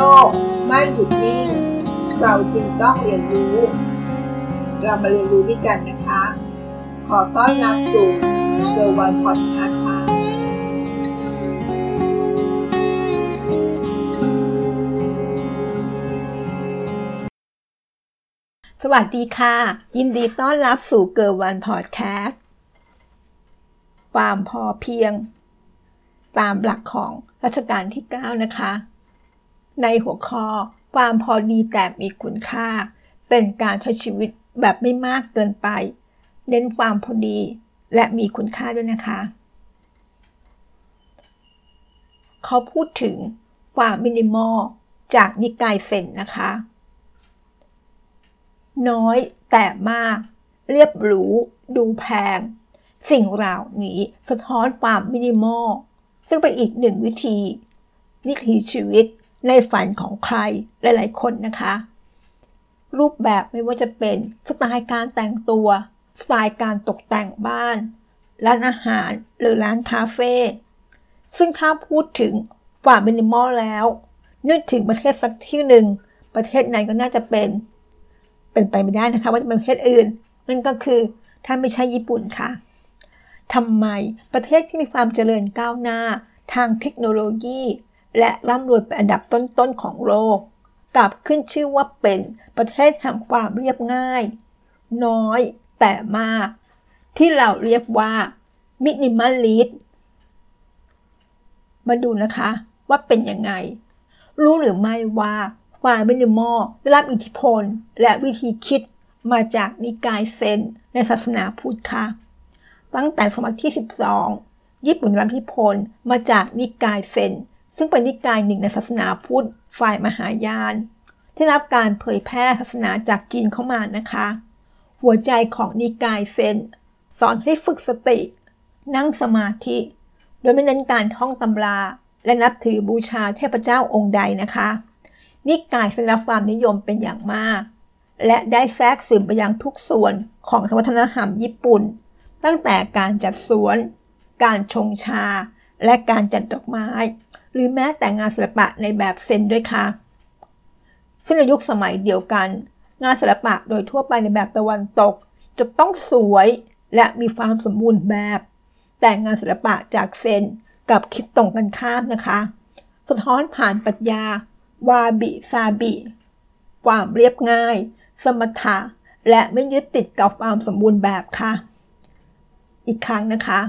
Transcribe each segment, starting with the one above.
ลกไม่หยุดนิ่งเราจึงต้องเรียนรู้เรามาเรียนรู้ด้วยกันนะคะขอต้อนรับสู่เซอร์วันพอดคาสต์ค่ะสวัสดีค่ะยินดีต้อนรับสู่เกิร์ลวันพอดแคสต์ความพอเพียงตามหลักของรัชกาลที่ 9 นะคะในหัวข้อความพอดีแต่มีคุณค่าเป็นการใช้ชีวิตแบบไม่มากเกินไปเน้นความพอดีและมีคุณค่าด้วยนะคะเขาพูดถึงความมินิมอลจากนิกายเซนนะคะน้อยแต่มากเรียบหรูดูแพงสิ่งเหล่านี้สะท้อนความมินิมอลซึ่งเป็นอีกหนึ่งวิถีชีวิตในฝันของใครหลายๆคนนะคะรูปแบบไม่ว่าจะเป็นสไตล์การแต่งตัวสไตล์การตกแต่งบ้านร้านอาหารหรือร้านคาเฟ่ซึ่งถ้าพูดถึงความมินิมอลแล้วนึกถึงประเทศสักที่หนึ่งประเทศไหนก็น่าจะเป็นไปไม่ได้นะคะว่าจะเป็นประเทศอื่นนั่นก็คือถ้าไม่ใช่ญี่ปุ่นค่ะทำไมประเทศที่มีความเจริญก้าวหน้าทางเทคโนโลยีและร่ำรวยเป็นอันดับต้นๆของโลกกลับขึ้นชื่อว่าเป็นประเทศแห่งความเรียบง่ายน้อยแต่มากที่เราเรียกว่ามินิมอลลิสต์มาดูนะคะว่าเป็นยังไงรู้หรือไม่ว่าความมินิมอลได้รับอิทธิพลและวิธีคิดมาจากนิกายเซนในศาสนาพุทธค่ะตั้งแต่สมัยที่12ญี่ปุ่นได้รับอิทธิพลมาจากนิกายเซนซึ่งเป็นนิกายหนึ่งในศาสนาพุทธฝ่ายมหายานที่รับการเผยแพร่ศาสนาจากจีนเข้ามานะคะหัวใจของนิกายเซนสอนให้ฝึกสตินั่งสมาธิโดยไม่เน้นการท่องตำราและนับถือบูชาเทพเจ้าองค์ใดนะคะนิกายเซนได้รับความนิยมเป็นอย่างมากและได้แทรกซึมไปยังทุกส่วนของวัฒนธรรมญี่ปุ่นตั้งแต่การจัดสวนการชงชาและการจัดดอกไม้หรือแม้แต่งานศิลปะในแบบเซนด้วยค่ะซึ่งในยุคสมัยเดียวกันงานศิลปะโดยทั่วไปในแบบตะวันตกจะต้องสวยและมีความสมบูรณ์แบบแต่งานศิลปะจากเซนกับคิดตรงกันข้ามนะคะสะท้อนผ่านปรัชญาวาบิซาบิความเรียบง่ายสมถะและไม่ยึดติดกับความสมบูรณ์แบบค่ะอีกครั้งนะคะ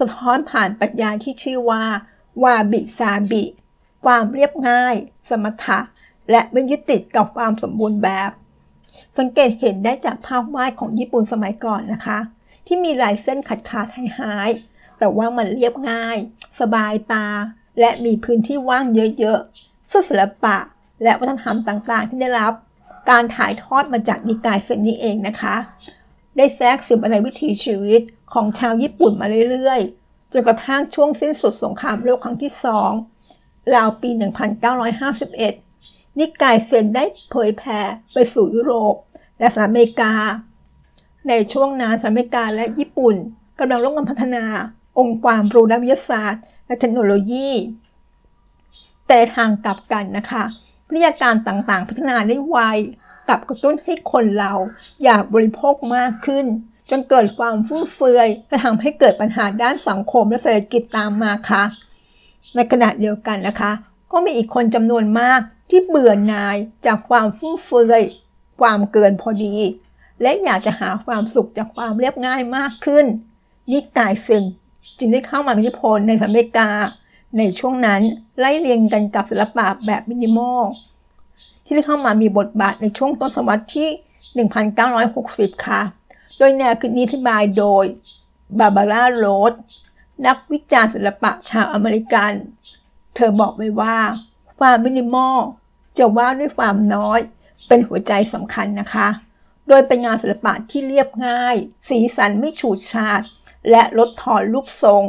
สะท้อนผ่านปรัชญาที่ชื่อว่าวาบิซาบิความเรียบง่ายสมถะและไม่ยึดติดกับความสมบูรณ์แบบสังเกตเห็นได้จากภาพวาดของญี่ปุ่นสมัยก่อนนะคะที่มีลายเส้นขาดหายๆแต่ว่ามันเรียบง่ายสบายตาและมีพื้นที่ว่างเยอะๆซึ่งศิลปะและวัฒนธรรมต่างๆที่ได้รับการถ่ายทอดมาจากนิกายเซนนี้เองนะคะได้แทรกซึมในวิถีชีวิตของชาวญี่ปุ่นมาเรื่อยๆจนกระทั่งช่วงสิ้นสุดสงครามโลกครั้งที่2ราวปี 1951 นิกายเซนได้เผยแพร่ไปสู่ยุโรปและสหรัฐอเมริกาในช่วงนั้นสหรัฐอเมริกาและญี่ปุ่นกำลังร่วมกันพัฒนาองค์ความรู้ด้านวิทยาศาสตร์และเทคโนโลยีแต่ทางกลับกันนะคะวิทยาการต่างๆพัฒนาได้ไวกับกระตุ้นให้คนเราอยากบริโภคมากขึ้นจนเกิดความฟุ่มเฟือยและทำให้เกิดปัญหาด้านสังคมและเศรษฐกิจตามมาค่ะในขณะเดียวกันนะคะก็มีอีกคนจำนวนมากที่เบื่อหน่ายจากความฟุ่มเฟือยความเกินพอดีและอยากจะหาความสุขจากความเรียบง่ายมากขึ้นนิกายเซนจึงได้เข้ามามีอิทธิพลในอเมริกาในช่วงนั้นไล่เรียงกันกับศิลปะแบบมินิมอลที่ได้เข้ามามีบทบาทในช่วงต้นศตวรรษที่ 1960 ค่ะโดยแนวคิดนี้อธิบายโดยบาร์บาร่าโรสนักวิจารณ์ศิลปะชาวอเมริกันเธอบอกไว้ว่าความมินิมอลจะว่าด้วยความน้อยเป็นหัวใจสำคัญนะคะโดยเป็นงานศิลปะที่เรียบง่ายสีสันไม่ฉูดฉาดและลดทอนรูปทรง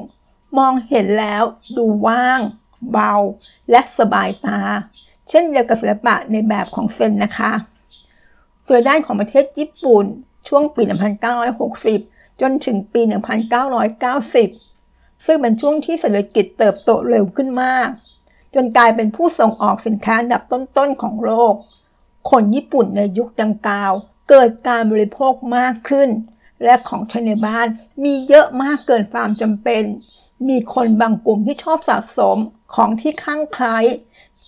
มองเห็นแล้วดูว่างเบาและสบายตาเช่นเดียวกับศิลปะในแบบของเซนนะคะส่วนด้านของประเทศญี่ปุ่นช่วงปี 1960 จนถึงปี 1990 ซึ่งเป็นช่วงที่เศรษฐกิจเติบโตเร็วขึ้นมาก จนกลายเป็นผู้ส่งออกสินค้าอันดับต้นๆของโลกคนญี่ปุ่นในยุคดังกล่าวเกิดการบริโภคมากขึ้นและของใช้ในบ้านมีเยอะมากเกินความจำเป็นมีคนบางกลุ่มที่ชอบสะสมของที่คลั่งไคล้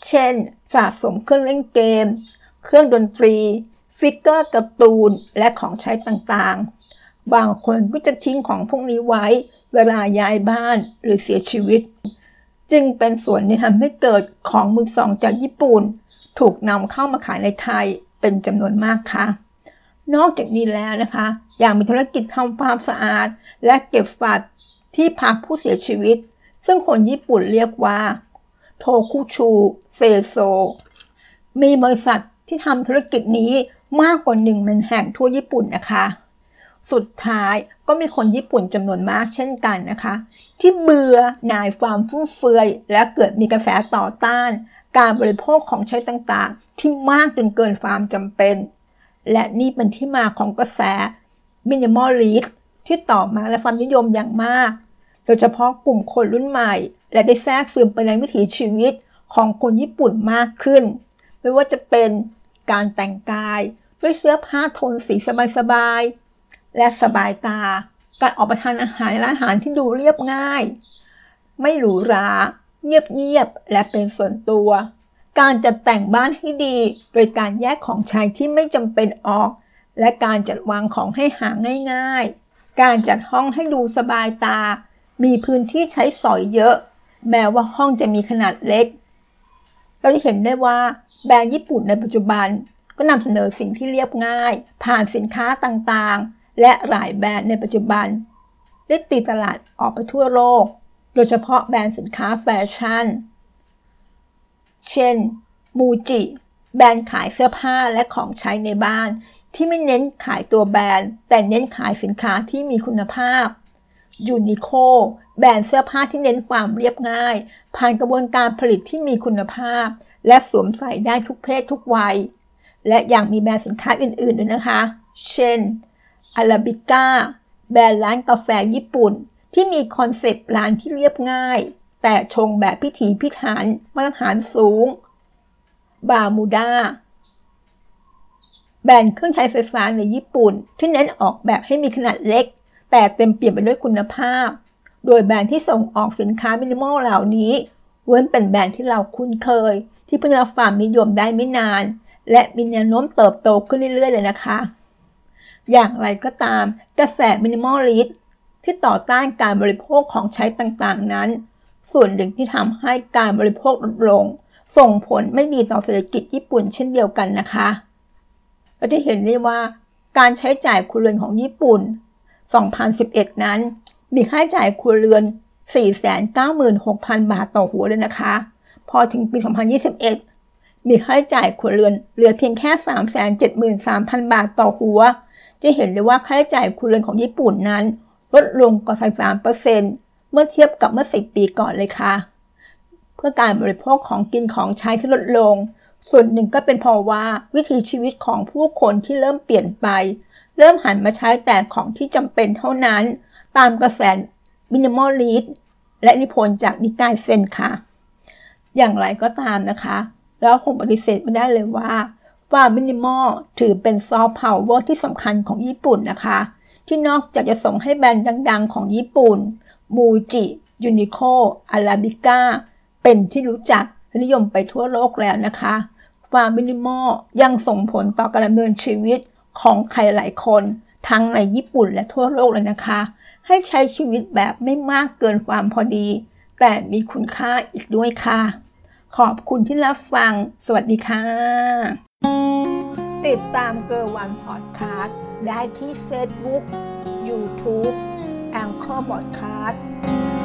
เช่นสะสมเครื่องเล่นเกมเครื่องดนตรีฟิกเกอร์การ์ตูนและของใช้ต่างๆบางคนก็จะทิ้งของพวกนี้ไว้เวลาย้ายบ้านหรือเสียชีวิตจึงเป็นส่วนที่ทำให้เกิดของมือสองจากญี่ปุ่นถูกนำเข้ามาขายในไทยเป็นจำนวนมากค่ะนอกจากนี้แล้วนะคะยังมีธุรกิจทำความสะอาดและเก็บฝาดที่พักผู้เสียชีวิตซึ่งคนญี่ปุ่นเรียกว่าโทคุชูเซโซมีบริษัทที่ทำธุรกิจนี้มากกว่า1,000 แห่งทั่วญี่ปุ่นนะคะสุดท้ายก็มีคนญี่ปุ่นจำนวนมากเช่นกันนะคะที่เบื่อหน่ายความฟุ่มเฟือยและเกิดมีกระแสต่อต้านการบริโภคของใช้ต่างๆที่มากจนเกินความจำเป็นและนี่เป็นที่มาของกระแสมินิมอลลิสต์ที่ต่อมาและความนิยมอย่างมากโดยเฉพาะกลุ่มคนรุ่นใหม่และได้แทรกซึมไปในวิถีชีวิตของคนญี่ปุ่นมากขึ้นไม่ว่าจะเป็นการแต่งกายด้วยเสื้อผ้าโทนสีสบายๆและสบายตาการออกไปทานอาหารในร้านอาหารที่ดูเรียบง่ายไม่หรูหราเงียบๆและเป็นส่วนตัวการจัดแต่งบ้านให้ดีโดยการแยกของใช้ที่ไม่จำเป็นออกและการจัดวางของให้หาง่ายๆการจัดห้องให้ดูสบายตามีพื้นที่ใช้สอยเยอะแม้ว่าห้องจะมีขนาดเล็กเราจะเห็นได้ว่าแบรนด์ญี่ปุ่นในปัจจุบันก็นำเสนอสิ่งที่เรียบง่ายผ่านสินค้าต่างๆและหลายแบรนด์ในปัจจุบันได้ตีตลาดออกไปทั่วโลกโดยเฉพาะแบรนด์สินค้าแฟชั่นเช่นมูจิแบรนด์ขายเสื้อผ้าและของใช้ในบ้านที่ไม่เน้นขายตัวแบรนด์แต่เน้นขายสินค้าที่มีคุณภาพยูนิโคแบรนด์เสื้อผ้าที่เน้นความเรียบง่ายผ่านกระบวนการผลิตที่มีคุณภาพและสวมใส่ได้ทุกเพศทุกวัยและยังมีแบรนด์สินค้าอื่นๆด้วยนะคะเช่นอาราบิก้าแบรนด์ร้านกาแฟญี่ปุ่นที่มีคอนเซปต์ร้านที่เรียบง่ายแต่ชงแบบพิถีพิถันมาตรฐานสูงบามูด้าแบรนด์เครื่องใช้ไฟฟ้าในญี่ปุ่นที่เน้นออกแบบให้มีขนาดเล็กแต่เต็มเปี่ยมไปด้วยคุณภาพโดยแบรนด์ที่ส่งออกสินค้ามินิมอลเหล่านี้ล้วนเป็นแบรนด์ที่เราคุ้นเคยที่เพิ่งรับความนิยมได้ไม่นานและมีแนวโน้มเติบโตขึ้นเรื่อยๆเลยนะคะอย่างไรก็ตามกระแสมินิมอลลิสต์ที่ต่อต้านการบริโภคของใช้ต่างๆนั้นส่วนหนึ่งที่ทำให้การบริโภคลดลงส่งผลไม่ดีต่อเศรษฐกิจญี่ปุ่นเช่นเดียวกันนะคะเราจะเห็นได้ว่าการใช้จ่ายครัวเรือนของญี่ปุ่น2011นั้นมีค่าใช้จ่ายครัวเรือน 496,000 บาทต่อหัวเลยนะคะพอถึงปี2021มีค่าใช้จ่ายครัวเรือนเหลือเพียงแค่ 373,000 บาทต่อหัวจะเห็นได้ว่าค่าใช้จ่ายครัวเรือนของญี่ปุ่นนั้นลดลงกว่า 33% เมื่อเทียบกับเมื่อ10ปีก่อนเลยค่ะเพื่อการบริโภคของกินของใช้ที่ลดลงส่วนหนึ่งก็เป็นเพราะว่าวิถีชีวิตของผู้คนที่เริ่มเปลี่ยนไปเริ่มหันมาใช้แต่ของที่จำเป็นเท่านั้นตามกระแสมินิมอลลิสต์และนิพนธ์จากนิกายเซนค่ะอย่างไรก็ตามนะคะเราคงปฏิเสธไม่ได้เลยว่ามินิมอลถือเป็นซอฟต์พาวเวอร์ที่สำคัญของญี่ปุ่นนะคะที่นอกจากจะส่งให้แบรนด์ดังๆของญี่ปุ่นมูจิยูนิโคอาราบิก้าเป็นที่รู้จักนิยมไปทั่วโลกแล้วนะคะมินิมอลยังส่งผลต่อการดำเนินชีวิตของใครหลายคนทั้งในญี่ปุ่นและทั่วโลกเลยนะคะให้ใช้ชีวิตแบบไม่มากเกินความพอดีแต่มีคุณค่าอีกด้วยค่ะขอบคุณที่รับฟังสวัสดีค่ะติดตามเกิร์ลวันพอดคาสต์ได้ที่ Facebook YouTube Anchor Podcast